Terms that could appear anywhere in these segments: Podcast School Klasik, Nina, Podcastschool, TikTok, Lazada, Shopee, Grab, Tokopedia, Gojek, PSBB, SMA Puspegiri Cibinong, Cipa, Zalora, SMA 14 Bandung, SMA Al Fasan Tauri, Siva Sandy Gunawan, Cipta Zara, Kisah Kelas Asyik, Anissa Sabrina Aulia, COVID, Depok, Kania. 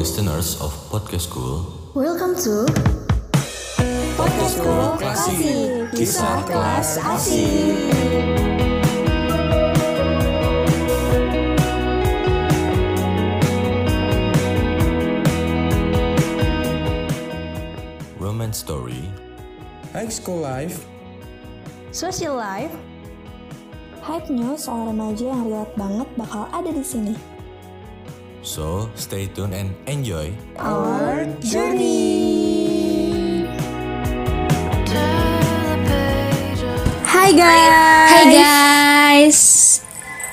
listeners of Podcast School. Welcome to Podcast School Klasik, Kisah Kelas Asyik. Romance Story, High School Life, Social Life, Hype News soal remaja yang relate banget bakal ada di sini. So, stay tuned and enjoy our journey. Hi guys.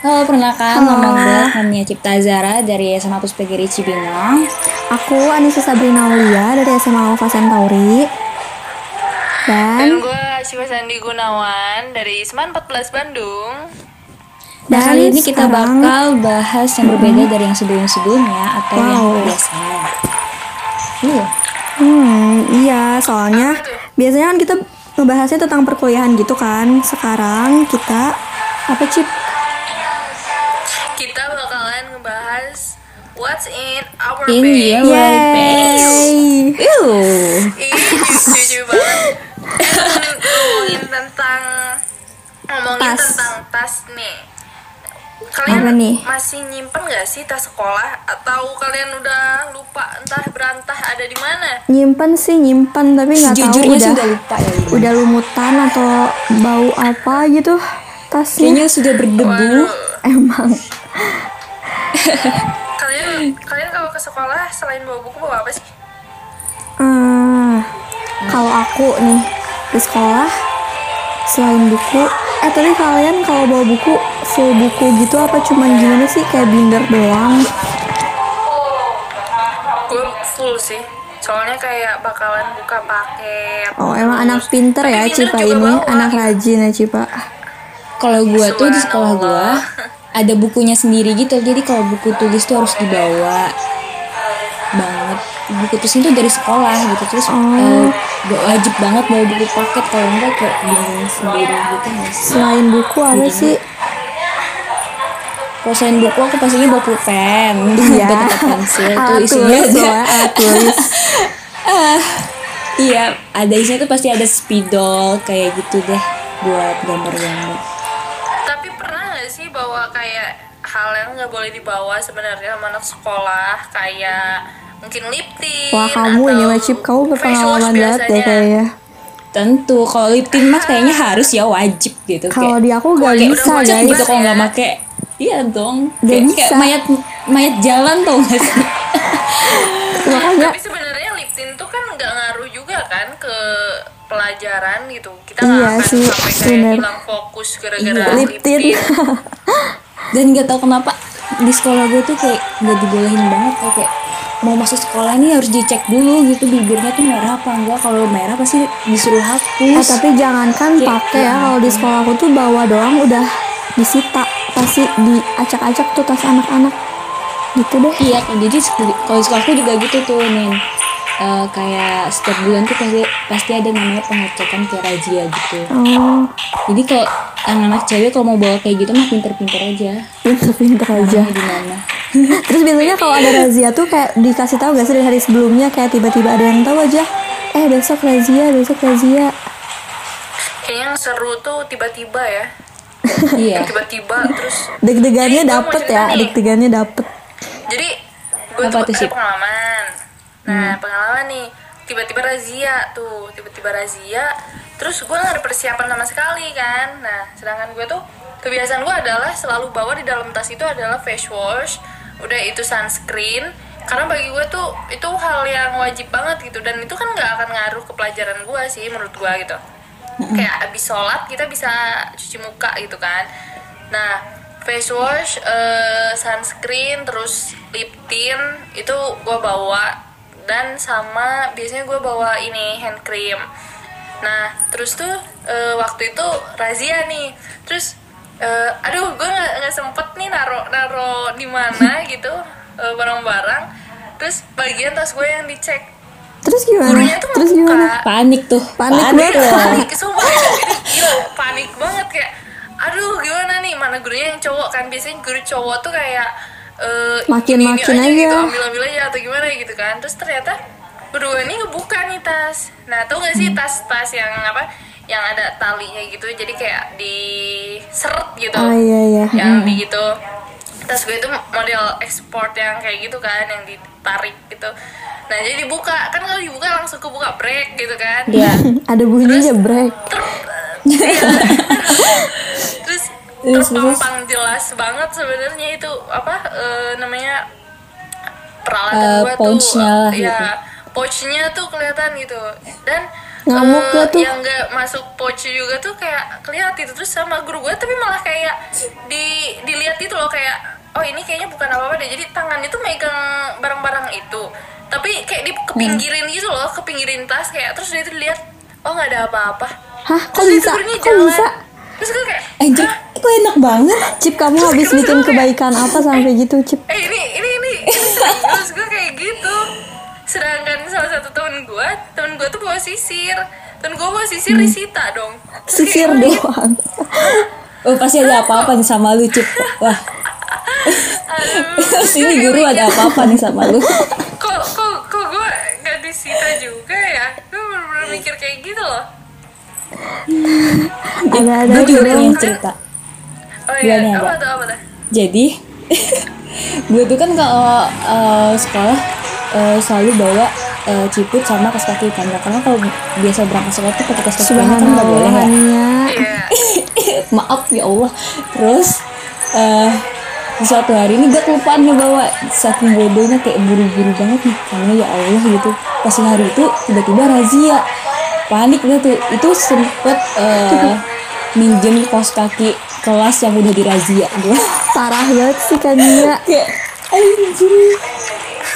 Halo, perkenalkan nama gue Kania Cipta Zara dari SMA Puspegiri Cibinong. Aku Anissa Sabrina Aulia dari SMA Al Fasan Tauri. Dan gue Siva Sandy Gunawan dari SMA 14 Bandung. Dan kali ini kita bakal bahas yang berbeda dari yang sebelum-sebelumnya atau yang biasanya. Iya, soalnya biasanya kan kita ngebahasnya tentang perkuliahan gitu kan. Sekarang kita apa, Cip? Kita bakalan ngebahas what's in our bag. Jujur banget. Ngomongin tentang tas nih. Kalian masih nyimpen gak sih tas sekolah? Atau kalian udah lupa entah berantah ada di mana? Nyimpen tapi nggak tahu udah lumutan atau bau apa gitu tasnya. Kayaknya sudah berdebu. Emang. Kalian kalau ke sekolah selain bawa buku bawa apa sih? Kalau aku nih di sekolah selain buku, tapi kalian kalau bawa buku full buku gitu apa cuman gini sih kayak binder doang? Gue full sih, soalnya kayak bakalan buka paket. Emang anak pinter ya Cipa ini, anak rajin ya Cipa. Kalau gue tuh di sekolah gue ada bukunya sendiri gitu, jadi kalau buku tulis tuh harus dibawa banget. Buku tulis itu dari sekolah gitu, terus wajib banget bawa buku paket, kalau enggak kayak bingung sendiri gitu. Selain buku apa sih? Kalau selain buku aku pastinya bawa pulpen, bawa pensil tuh isinya tulis. Iya, ada isinya tuh pasti ada spidol kayak gitu deh buat gambar-gambar. Bawa kayak hal yang nggak boleh dibawa sebenarnya sama anak sekolah, kayak mungkin lip tint. Wah, kamu ini wajib, kamu berpengalaman banget deh kayaknya. Tentu kalau lip tint mah kayaknya harus ya, wajib gitu. Kalau di aku gak bisa ya gitu, kalau nggak pakai iya dong kayak mayat jalan tau nggak sih. Tapi sebenarnya lip tint tuh kan nggak ngaruh juga kan ke pelajaran gitu, kita nggak akan sampai kayak hilang fokus gara-gara lip tint. Dan nggak tahu kenapa di sekolah gue tuh kayak nggak dibolehin banget, kayak mau masuk sekolah nih harus dicek dulu gitu bibirnya tuh merah apa enggak. Kalau merah pasti disuruh hapus. Tapi jangankan pakai ya, kalau di sekolah aku tuh bawa doang udah disita, pasti diacak-acak tuh tas anak-anak gitu deh. Iya, jadi kalau di sekolah aku juga gitu tuh nih. Kayak setiap bulan tuh pasti ada namanya pengecekan kayak razia gitu. Jadi kalau anak cewek kalau mau bawa kayak gitu mah pinter-pinter aja. Gimana? Terus biasanya kalau ada razia tuh kayak dikasih tahu gak sih dari hari sebelumnya, kayak tiba-tiba ada yang tahu aja. Besok razia. Kayaknya yang seru tuh tiba-tiba ya. Iya. Tiba-tiba terus. Deg-degannya dapet. Jadi gue tuh ada pengalaman. Nah, pengalaman nih, tiba-tiba razia, terus gue gak ada persiapan sama sekali kan. Nah, sedangkan gue tuh, kebiasaan gue adalah selalu bawa di dalam tas itu adalah face wash, udah itu sunscreen. Karena bagi gue tuh, itu hal yang wajib banget gitu, dan itu kan gak akan ngaruh ke pelajaran gue sih menurut gue gitu. Kayak abis sholat kita bisa cuci muka gitu kan. Nah, face wash, sunscreen, terus lip tint, itu gue bawa. Dan sama biasanya gue bawa ini hand cream. Nah terus tuh waktu itu razia nih, terus gue nggak sempet nih naro di mana gitu barang-barang. Terus bagian tas gue yang dicek. Terus gimana? Gurunya tuh panik banget. Panik banget kayak aduh gimana nih, mana gurunya yang cowok kan, biasanya guru cowok tuh kayak makin-makin aja gitu, ambil-ambil aja atau gimana gitu kan. Terus ternyata berdua ini ngebuka nih tas. Nah, tau gak sih tas-tas yang apa, yang ada talinya gitu, jadi kayak diseret gitu. Oh, iya. Yang di gitu. Tas gue itu model ekspor yang kayak gitu kan, yang ditarik gitu. Nah, jadi dibuka, kan kalau dibuka langsung kebuka break gitu kan. Iya, ada bunyinya break. Terus terpampang jelas banget sebenarnya itu apa namanya peralatan gue tuh ya, pouchnya tuh kelihatan gitu. Dan yang nggak masuk pouch juga tuh kayak kelihatan itu. Terus sama guru gue tapi malah kayak dilihat itu loh, kayak oh ini kayaknya bukan apa-apa deh. Jadi tangan itu megang barang-barang itu tapi kayak di kepinggirin gitu loh, kepinggirin tas kayak. Terus dia tuh lihat oh nggak ada apa-apa. Hah, kok bisa? Terus gue kayak Cip, kok enak banget Cip, kamu terus habis bikin kebaikan kayak, apa sampai gitu Cip. Ini terus gue kayak gitu. Sedangkan salah satu temen gue tuh bawa sisir. Temen gue bawa sisir disita dong. Terus sisir doang. Oh pasti ada apa-apa nih sama lu Cip. Wah. Terus ini guru ada apa-apa nih sama lu. Kok gue gak disita juga ya. Gue bener-bener mikir kayak gitu loh. Ada gue juga pengen cerita. Oh iya, apa tuh? Jadi gue tuh kan kalau sekolah selalu bawa ciput sama kaos kaki kan, karena kalau biasa berangkat sekolah tuh kaos kaki kan nggak boleh ya. Maaf ya Allah. Terus suatu hari ini gue kelupaan nih bawa, saking bodohnya kayak buru-buru banget nih karena ya Allah gitu. Pas hari itu tiba-tiba razia, panik gue tuh. Itu sempet minjem kaos kaki kelas yang udah dirazia gue. Parah banget sih Kania. Kayak anjir,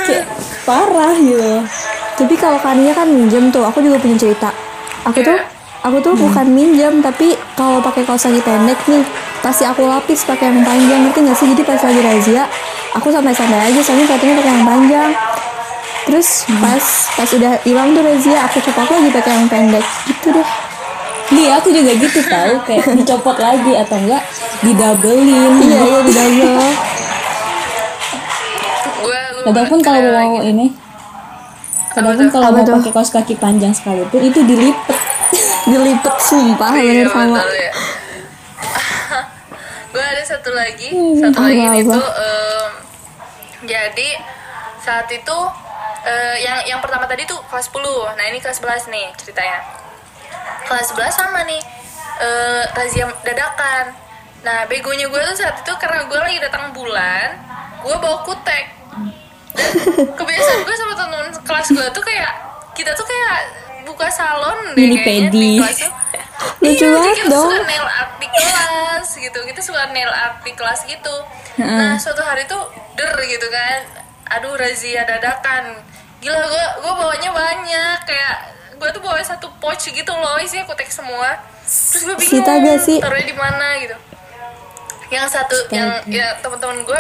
kayak parah gitu. Tapi kalau Kania kan minjem tuh, aku juga punya cerita. Aku tuh bukan minjem, tapi kalau pakai kaos kaki pendek nih pasti aku lapis pakai yang panjang, ngerti nggak sih? Jadi pas lagi razia aku santai-santai aja, soalnya katanya pakai yang panjang. Terus pas udah hilang tuh razia, aku lagi pakai yang pendek gitu deh. Iya, aku juga gitu tau, kayak dicopot lagi atau enggak didoublein. Iya didouble. Padahal kalau mau pakai kaos kaki panjang sekalipun itu dilipet sumpah. Iya, sama. Ya. Gue ada satu lagi itu jadi saat itu yang pertama tadi tuh kelas 10. Nah ini kelas 11 nih ceritanya. Kelas 11 sama nih razia dadakan. Nah begonya gue tuh saat itu karena gue lagi datang bulan, gue bawa kutek. Dan kebiasaan gue sama teman kelas gue tuh kayak kita tuh kayak buka salon deh kayaknya di kelas tuh. Lucu banget dong. Kita suka nail art di kelas gitu. Nah suatu hari tuh gitu kan, aduh razia dadakan. Gila, gue bawanya banyak, kayak gue tuh bawa satu pouch gitu loh, isinya kutek semua. Terus gue bingung taruhnya di mana gitu. Yang satu, yang ya teman-teman gue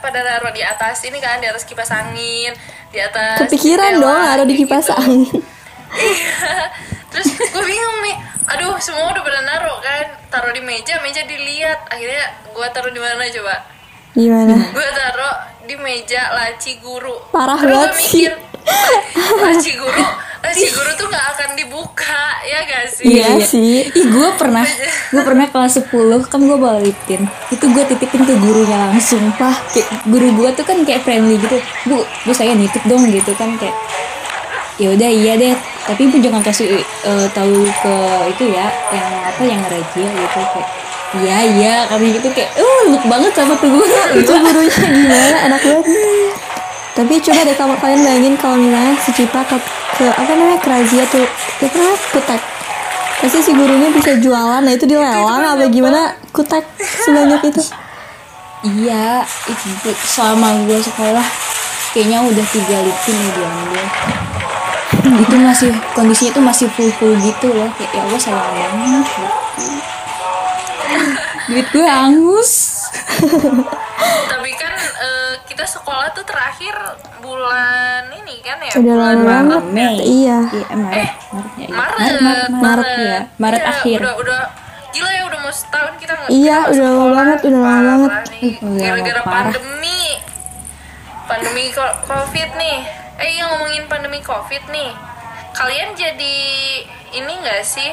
pada naruh di atas ini kan, di atas kipas angin, di atas. Kepikiran dong naruh di kipas angin. Iya. Terus gue bingung nih, aduh semua udah pada naruh kan, taruh di meja dilihat. Akhirnya gue taruh di mana coba? Gimana? Gue taruh di meja laci guru. Parah banget sih. Laci guru tuh nggak akan dibuka ya gak sih? Iya sih. Ih gue pernah kelas 10 kan gue bawa liptin. Itu gue titipin ke gurunya langsung. Pah, guru gue tuh kan kayak friendly gitu. Bu saya nitip dong gitu kan, kayak ya udah iya deh. Tapi ibu jangan kasih tahu ke itu ya, yang rajia gitu kayak. Iya kami gitu kayak luk banget sama tuh guru. Itu gurunya gimana anak gue? Tapi coba deh kalau kalian bayangin kalau misalnya si Cipa ke apa namanya kerazia tuh, kira kutek pasti si gurunya bisa jualan. Nah itu dilelang apa gimana kutek sebanyak itu. Iya itu selama gue sekolah kayaknya udah 3 lipin ya diambil. Itu masih kondisinya tuh masih full gitu loh, kayak ya Allah sayang banget duit gue angus. Tapi kan kita sekolah tuh terakhir bulan ini kan ya, udah bulan Maret. Iya. Maret akhir. Udah gila ya, udah mau setahun kita nggak. Iya udah lama banget. Gara-gara pandemi. pandemi COVID nih. Ngomongin pandemi COVID nih, kalian jadi ini nggak sih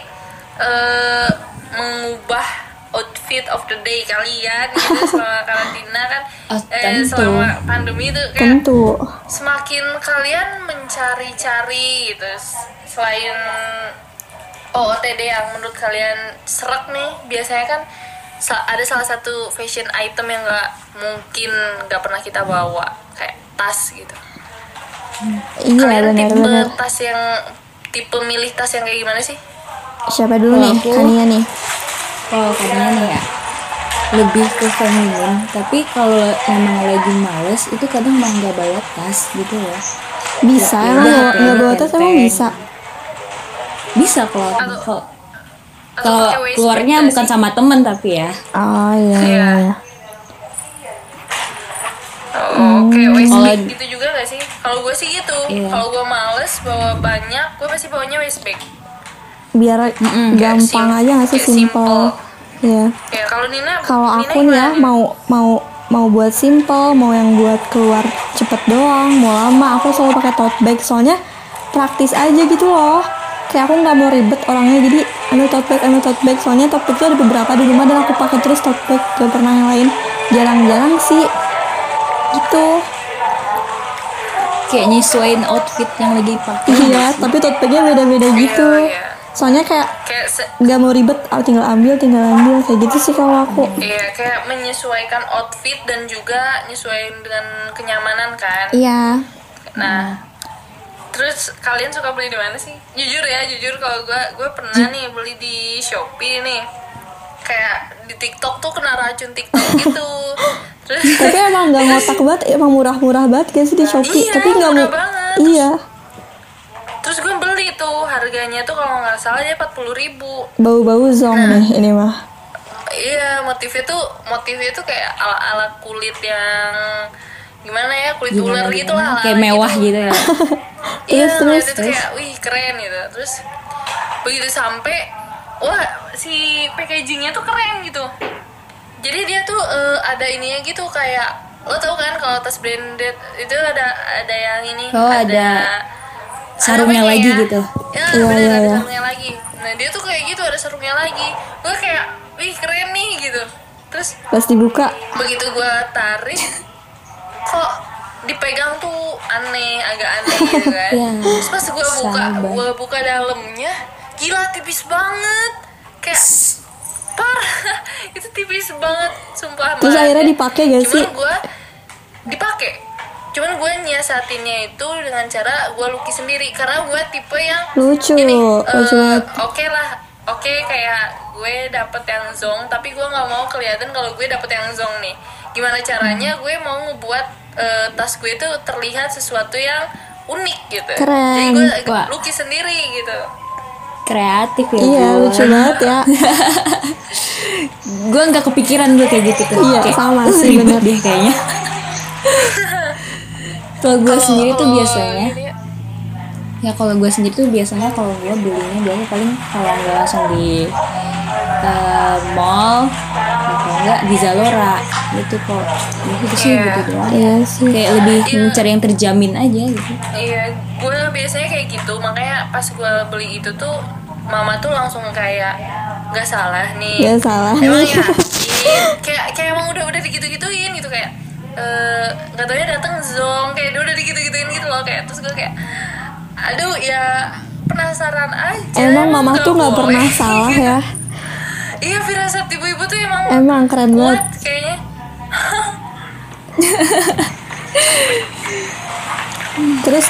mengubah outfit of the day kalian gitu selama karantina kan? Selama pandemi itu kan semakin kalian mencari-cari gitu. Selain OOTD yang menurut kalian serak nih, biasanya kan ada salah satu fashion item yang nggak pernah kita bawa, kayak tas gitu. Iya, kalian bener. Milih tas yang kayak gimana sih? Siapa dulu nih? Kania nih. Kalau Kania nih ya lebih ke feminin, tapi kalau emang lagi males itu kadang nggak bawa tas gitu loh. Bisa nggak ya, bawa tas emang bisa? Bisa kalau keluarnya bukan sama temen tapi ya. Oh iya. Oke, waistbag gitu juga nggak sih? Kalau gue sih gitu. Yeah. Kalau gue males bawa banyak, gue pasti bawanya waistbag. Biar gampang aja nggak sih, simple. Ya. Yeah. Kalau Nina, kalau aku ya mau buat simple, mau yang buat keluar cepet doang, mau lama, aku selalu pakai tote bag soalnya praktis aja gitu loh. Kayak aku nggak mau ribet orangnya, jadi anu tote bag soalnya tote bag itu ada beberapa di rumah dan aku pakai terus tote bag, gak pernah yang lain, jarang-jarang sih gitu. Kayak nyesuaiin outfit yang lagi pakai. Iya, tapi tote bagnya beda-beda gitu. Iya. Soalnya kayak nggak mau ribet, tinggal ambil kayak gitu sih kalau aku. Iya, kayak menyesuaikan outfit dan juga nyesuaiin dengan kenyamanan kan. Iya. Nah. Terus kalian suka beli di mana sih? Jujur kalau gue pernah nih beli di Shopee nih. Kayak di TikTok tuh kena racun TikTok gitu. Terus tapi emang enggak ngotak banget, emang murah-murah banget guys di Shopee, iya, tapi enggak murah banget. Iya. Terus gue beli tuh, harganya tuh kalau enggak salah dia 40.000. Bau-bau zong nih ini mah. Iya, motifnya tuh kayak ala-ala kulit yang gimana ya, kulit ular gitu lah, kayak mewah gitu ya. Iya, terus kayak wih keren gitu. Terus begitu sampai, wah si packagingnya tuh keren gitu. Jadi dia tuh ada ininya gitu, kayak lo tau kan kalau tas branded itu ada yang ini, ada sarungnya lagi ya, gitu. Ya, benar ada sarungnya lagi. Nah dia tuh kayak gitu, ada sarungnya lagi. Gue kayak wih keren nih gitu. Terus pas dibuka, begitu gue tarik kok dipegang tuh agak aneh gitu kan. Ya, terus pas gue buka dalamnya, gila tipis banget, kayak parah, itu tipis banget sumpah. Terus akhirnya dipakai gak sih? Cuman gue nyiasatinnya itu dengan cara gue lukis sendiri, karena gue tipe yang lucu. Oke, kayak gue dapet yang zong, tapi gue nggak mau kelihatan kalau gue dapet yang zong nih. Gimana caranya gue mau ngebuat tas gue itu terlihat sesuatu yang unik gitu. Keren. Jadi gue lukis sendiri gitu. Kreatif ya. Iya, lucu banget ya. Gue nggak kepikiran gue kayak gitu tuh. Iya, kayak sama sih bener deh kayaknya. Kalau gue sendiri tuh biasanya kalau gue belinya biasanya paling kalau nggak langsung di mall atau enggak di Zalora gitu kok. Itu sih gitu doang. Iya sih. Kayak lebih mencari yang terjamin aja gitu. Iya, gue biasanya kayak gitu. Makanya pas gue beli itu tuh mama tuh langsung kayak enggak salah nih. Emang ya. Kayak emang udah digitu-gituin gitu, kayak enggak taunya datang zong, kayak udah digitu-gituin gitu loh, kayak terus gue kayak aduh ya penasaran aja. Emang mama tuh enggak pernah salah ya. Iya, firasat ibu-ibu tuh emang keren banget kayaknya. Terus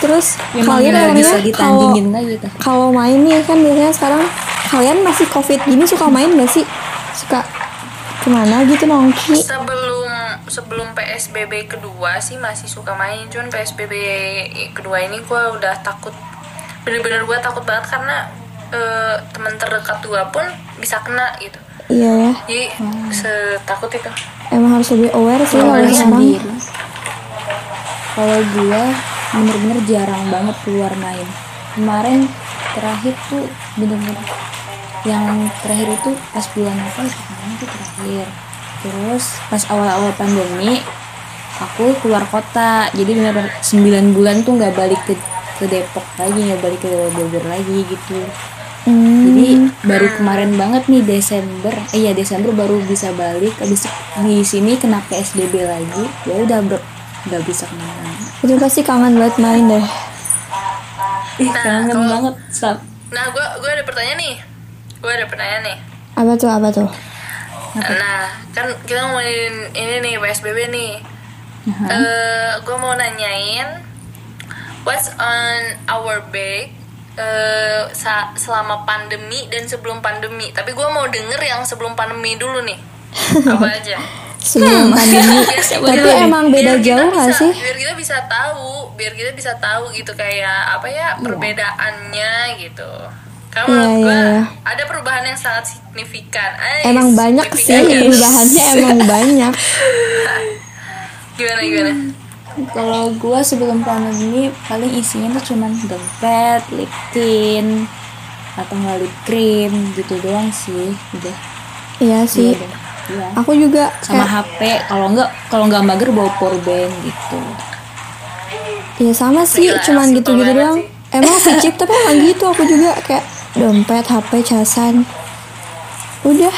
kalian kalau main nih kan biasanya sekarang kalian masih COVID gini suka main nggak sih? Suka kemana gitu nongki? Sebelum PSBB kedua sih masih suka main, cuman PSBB kedua ini gue udah takut, bener-bener gue takut banget karena teman terdekat gue pun bisa kena gitu. Iya ya. Jadi setakut itu. Emang harus lebih aware sih kalau sekarang. Kalau gue bener-bener jarang banget keluar main. Kemarin terakhir tuh bener-bener yang terakhir itu pas bulan April itu terakhir. Terus pas awal-awal pandemi aku keluar kota, jadi benar 9 bulan tuh nggak balik ke Depok lagi, nggak balik ke Bogor lagi gitu. Jadi baru kemarin banget nih Desember baru bisa balik. Abis di sini kena PSBB lagi, ya udah nggak bisa kemana-mana. Itu pasti kangen banget main deh. Kangen banget. Sab. Nah, gue ada pertanyaan nih. Apa tuh? Nah, kan kita ngomongin ini nih, PSBB nih. Gue mau nanyain what's on our bag selama pandemi dan sebelum pandemi. Tapi gue mau denger yang sebelum pandemi dulu nih. Apa aja? Sebelum pandemi. Tapi emang beda jauh nggak sih? Biar kita bisa tahu gitu kayak apa ya perbedaannya gitu. Karena ada perubahan yang sangat signifikan. Emang banyak sih perubahannya, emang banyak. Gimana? Kalau gue sebelum pandemi paling isinya tuh cuman dompet, lip tint atau nggak lip cream gitu doang sih, udah. Iya sih. Iya. Aku juga sama HP. Kalau nggak mager bawa powerbank gitu. Iya sama sih, cuman gitu doang. Emang Cipta tapi emang gitu aku juga kayak dompet, HP, casan, udah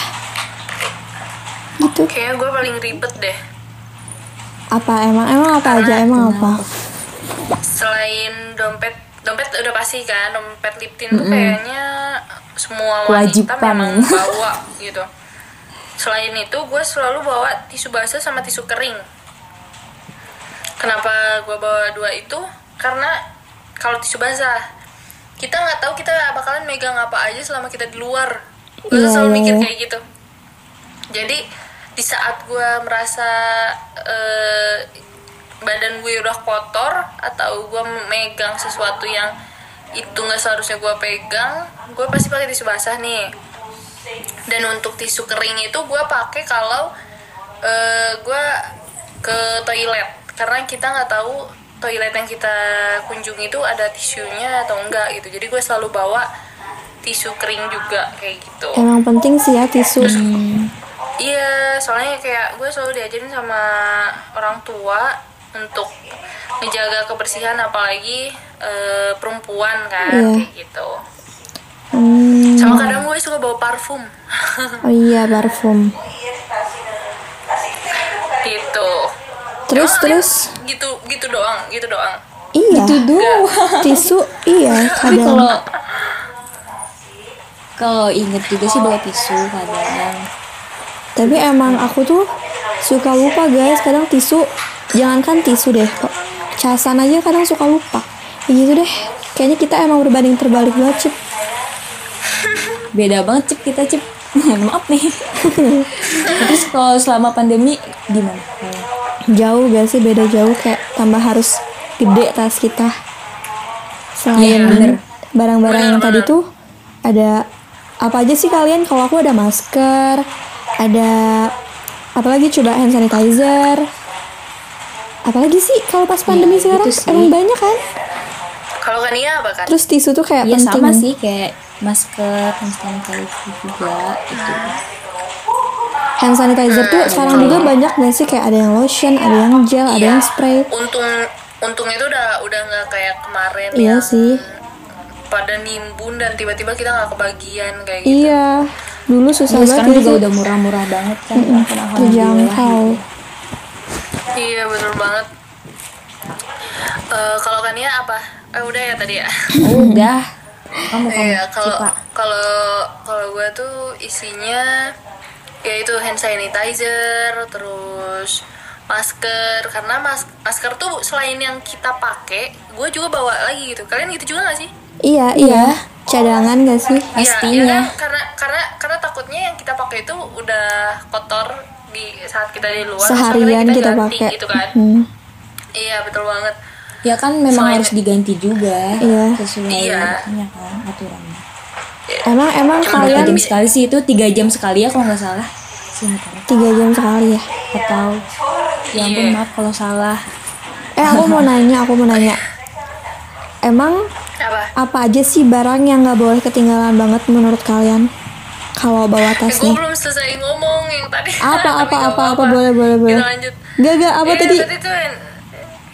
gitu. Kayaknya gue paling ribet deh. Apa aja? Selain dompet udah pasti kan, dompet lip tint tuh kayaknya semua wanita memang bawa gitu. Selain itu gue selalu bawa tisu basah sama tisu kering. Kenapa gue bawa dua itu? Karena kalau tisu basah kita nggak tahu kita bakalan megang apa aja selama kita di luar. Gue selalu mikir kayak gitu. Jadi di saat gue merasa badan gue udah kotor atau gue megang sesuatu yang itu nggak seharusnya gue pegang, gue pasti pakai tisu basah nih. Dan untuk tisu kering itu gue pakai kalau gue ke toilet, karena kita nggak tahu toilet yang kita kunjungi itu ada tisunya atau enggak gitu. Jadi gue selalu bawa tisu kering juga kayak gitu. Emang penting sih ya tisu. Iya, soalnya kayak gue selalu diajarin sama orang tua untuk menjaga kebersihan, apalagi perempuan kan, kayak gitu. Sama kadang gue suka bawa parfum. Oh iya, parfum. Gitu. Terus gitu doang. Iya. Gitu doang. Tisu, iya. Tapi kalau inget juga sih bawa tisu kadang. Tapi emang aku tuh suka lupa guys, kadang tisu, jangankan tisu deh, kok casan aja kadang suka lupa. Ya gitu deh, kayaknya kita emang berbanding terbalik banget, Cip. Beda banget Cip, kita Cip. Maaf nih. Terus kalau selama pandemi gimana? Jauh gak sih, beda jauh, kayak tambah harus gede tas kita. Selain barang-barang yang tadi tuh ada apa aja sih kalian? Kalau aku ada masker, ada apalagi coba hand sanitizer, apalagi sih kalau pas pandemi sekarang gitu emang banyak kan. Kalau Kania apa kan? Terus tisu tuh kayak penting. Sama sih kayak masker, hand sanitizer juga gitu. Hand sanitizer tuh sekarang juga banyak nggak sih, kayak ada yang lotion, ada yang gel, ada yang spray. Untung itu udah nggak kayak kemarin ya. Iya sih. Pada nimbun dan tiba-tiba kita nggak kebagian kayak gitu. Iya. Dulu susah banget. Sekarang juga udah murah-murah banget kan. Terjangkau. Iya betul banget. Kalau Kania apa? Udah ya tadi ya. Udah. Iya, kalau gue tuh isinya yaitu hand sanitizer, terus masker, karena masker tuh selain yang kita pakai, gue juga bawa lagi gitu. Kalian gitu juga nggak sih? Iya. Cadangan nggak sih? Pastinya. Iya, karena takutnya yang kita pakai itu udah kotor di saat kita di luar. Seharian kita pakai gitu kan. Iya betul banget. Ya kan memang harus diganti juga. Iya. Sesuai aturannya kan, aturannya. Emang kalian sekali sih itu 3 jam sekali ya kalau nggak salah. 3 jam sekali ya, atau yang pun maaf kalau salah. Aku mau nanya. Emang apa aja sih barang yang nggak boleh ketinggalan banget menurut kalian? kalau bawa tasnya. Gue belum selesai ngomong yang tadi. Apa boleh. Gak apa tadi? Tadi tuh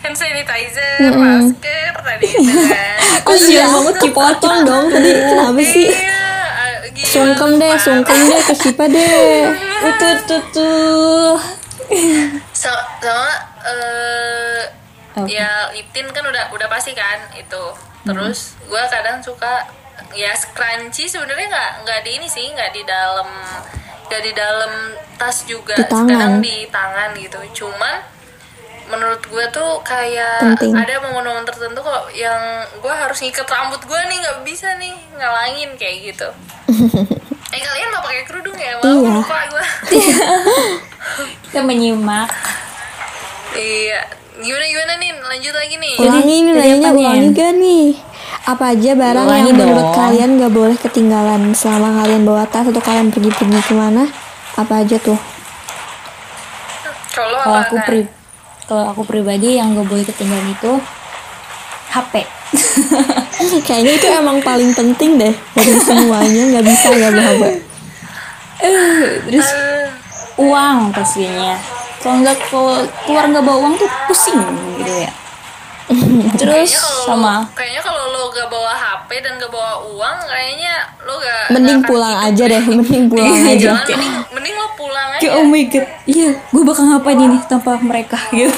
hand sanitizer, masker tadi. Oh iya, kamu dipotong dong tadi. Kenapa sih? Sungkem deh ke Cipa deh. Tuh. Ya lip tint kan udah pasti kan itu. Terus gue kadang suka ya scrunchie, sebenarnya nggak di ini sih, nggak di dalam tas juga, kadang di tangan gitu. Cuman menurut gue tuh kayak penting. Ada momen-momen tertentu kok yang gue harus ngikat rambut gue nih, nggak bisa nih ngalangin kayak gitu. Kalian nggak pakai kerudung ya? Malah iya. Lupa gue. Kita menyimak. Iya. Gimana nih, lanjut lagi nih. Ulangi gak nih? Apa aja barang ulangi yang menurut kalian gak boleh ketinggalan selama kalian bawa tas atau kalian pergi-pergi kemana? Apa aja tuh? Kalau aku pribadi yang gak boleh ketinggalan itu HP. Kayaknya itu emang paling penting deh dari semuanya, gak bisa gak bawa HP. Terus uang pastinya. Kalau keluar nggak bawa uang tuh pusing gitu ya. Terus kayaknya kalau lo nggak bawa HP dan nggak bawa uang, kayaknya lo nggak. Mending pulang aja deh. Mending lo pulang aja. Oh my god, iya, gue bakal ngapain ini tanpa mereka gitu.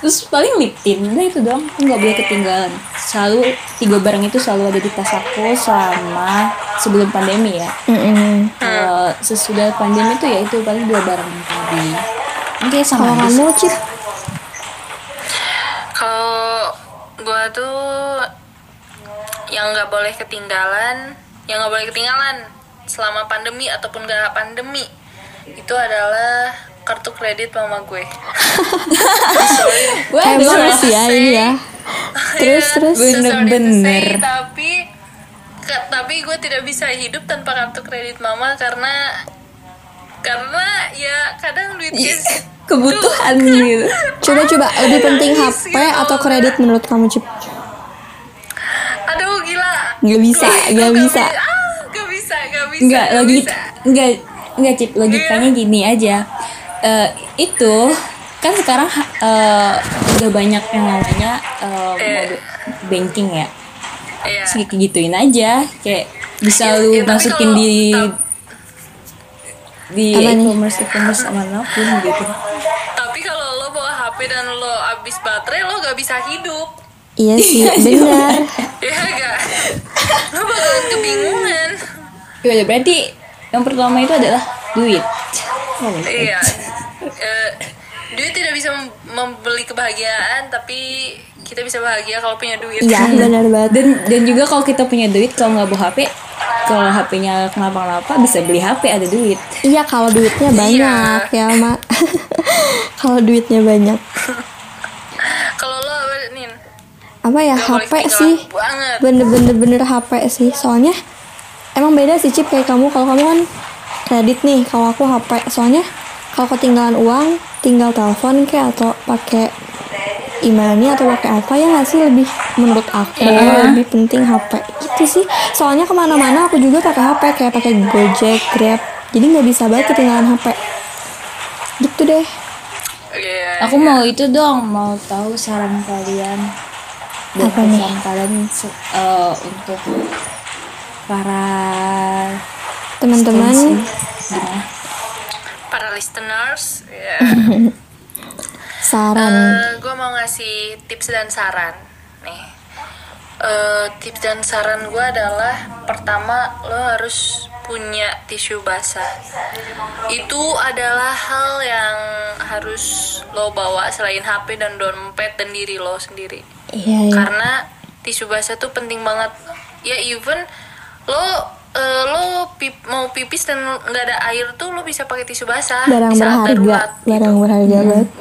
Terus paling lip tint, udah itu doang, nggak boleh ketinggalan. Selalu 3 barang itu selalu ada di tas aku selama sebelum pandemi ya. Kalau sesudah pandemi tuh ya itu paling 2 barang tadi. Oke, sama kamu Cip. Kalau gua tuh yang nggak boleh ketinggalan selama pandemi ataupun nggak pandemi itu adalah kartu kredit mama gue. Emang sih ya ini ya. Terus bener-bener. Tapi gue tidak bisa hidup tanpa kartu kredit mama karena ya kadang duit kebutuhan gitu. Coba lebih penting HP atau kredit menurut kamu Cip? Aduh gila. Nggak bisa Cip, logikanya gini aja. Itu kan sekarang udah banyak yang namanya banking ya, kayak gituin aja, kayak bisa lu masukin di e-commerce manapun gitu. Tapi kalau lo bawa HP dan lo abis baterai, lo gak bisa hidup. Iya sih, benar. Iya gak? Lo bakalan kebingungan. Yaudah, berarti yang pertama itu adalah duit. Iya. Duit tidak bisa membeli kebahagiaan, tapi kita bisa bahagia kalau punya duit. Iya, benar banget. Dan juga kalau kita punya duit, kalau nggak bawa HP, kalau HP-nya kenapa-napa bisa beli HP, ada duit. Iya, kalau duitnya banyak ya, Mak. Kalau duitnya banyak. Kalau lo Nin. Apa ya, HP sih. Bener-bener HP sih. Soalnya emang beda sih Cip, kayak kamu. Kalau kamu kan kredit nih, kalau aku HP. Soalnya kalau ketinggalan uang, tinggal telepon kayak atau pakai emailnya atau pakai apa, ya nggak sih, lebih menurut aku lebih penting HP gitu sih. Soalnya kemana-mana aku juga pakai HP, kayak pakai Gojek, Grab. Jadi nggak bisa banget ketinggalan HP. Gitu deh. Aku mau itu dong, mau tahu saran kalian. Apa nih? Saran kalian untuk para teman-teman. Para listeners, yeah. Saran. Gue mau ngasih tips dan saran nih. Tips dan saran gue adalah, pertama lo harus punya tisu basah. Itu adalah hal yang harus lo bawa selain HP dan dompet dan diri lo sendiri. Iya. Karena tisu basah tuh penting banget. Ya even lo mau pipis dan nggak ada air tuh, lo bisa pakai tisu basah. Barang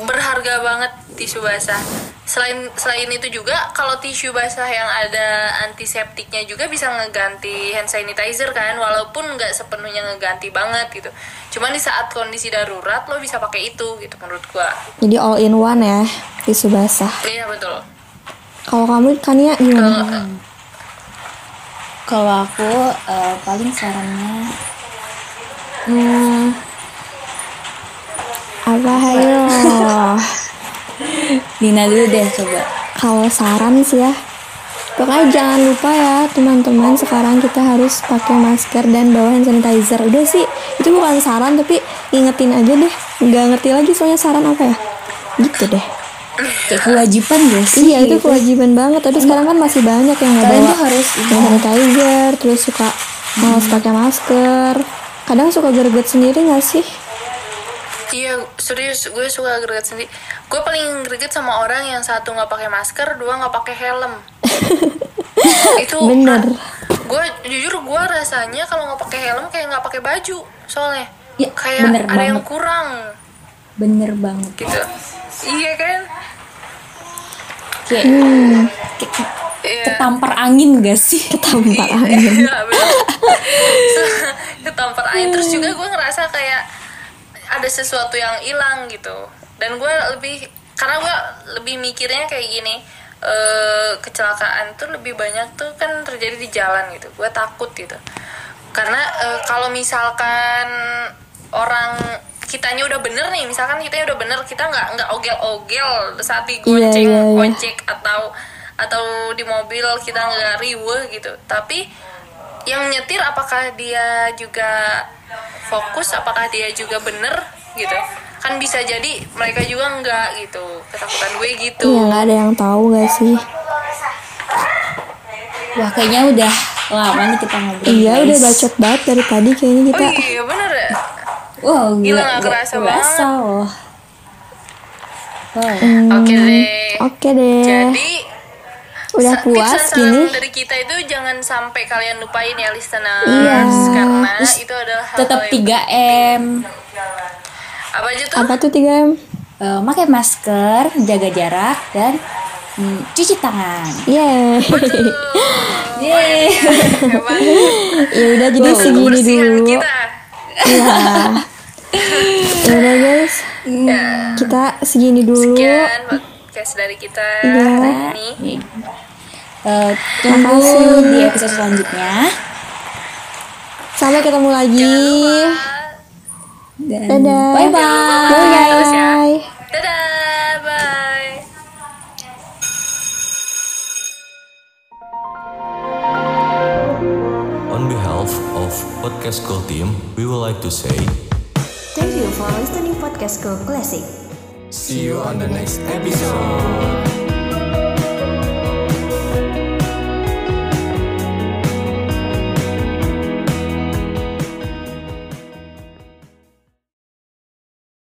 berharga banget tisu basah. Selain itu juga, kalau tisu basah yang ada antiseptiknya juga bisa ngeganti hand sanitizer kan, walaupun nggak sepenuhnya ngeganti banget gitu. Cuman di saat kondisi darurat lo bisa pakai itu gitu, menurut gua. Jadi all in one ya tisu basah. Iya betul. Kalau kamu Kania gimana? Kalau aku paling sarannya apa hayo? Dina dulu deh coba. Kalau saran sih ya, pokoknya jangan lupa ya teman-teman, sekarang kita harus pakai masker dan bawa hand sanitizer. Udah sih, itu bukan saran tapi ingetin aja deh. Nggak ngerti lagi soalnya saran apa ya? Gitu deh. Kayak kewajiban deh sih. Iya, itu kewajiban banget. Tapi sekarang kan masih banyak yang nggak bawa hand sanitizer, terus suka malas pakai masker. Kadang suka greget sendiri nggak sih? Iya, serius gue suka greget sendiri. Gue paling greget sama orang yang satu nggak pakai masker, dua nggak pakai helm. Itu bener. Gue jujur gue rasanya kalau nggak pakai helm kayak nggak pakai baju soalnya. Ya, kayak ada banget. Yang kurang. Bener banget. Gitu. Iya kan? Kayak ketampar angin gak sih? Ketampar angin. Iya, bener. Ketampar angin. Terus juga gue ngerasa kayak ada sesuatu yang hilang gitu. Dan gue lebih, karena gue lebih mikirnya kayak gini, kecelakaan tuh lebih banyak tuh kan terjadi di jalan gitu. Gue takut gitu. Karena kalau misalkan orang kitanya udah bener nih, misalkan kitanya udah bener, kita nggak ogel-ogel saat digonceng, Gojek atau di mobil kita nggak riweuh gitu. Tapi yang nyetir apakah dia juga fokus, apakah dia juga bener gitu kan, bisa jadi mereka juga enggak gitu. Ketakutan gue gitu. Iya, nggak ada yang tahu nggak sih. Wah, kayaknya udah lama nih kita ngobrol. Iya, guys. Udah bacot banget dari tadi kayaknya kita. Oh iya bener ya. Wow, gila nggak kerasa banget loh. Oke deh. Jadi udah puas gini. Dari kita itu jangan sampai kalian lupain ya listeners, karena terus itu adalah hal tetap 3M. Apa aja tuh? Apa tuh 3M? Pakai masker, jaga jarak, dan cuci tangan. Yeay. Yeay. Ya udah, jadi segini dulu. Iya. Ya udah guys. Kita segini dulu. Sekian podcast dari kita hari ini. Tunggu di episode selanjutnya. Sampai ketemu lagi. Dan dadah. Bye bye. Bye guys. Dadah. Bye. On behalf of Podcast School team, we would like to say thank you for listening Podcast School Classic. See you on the next episode.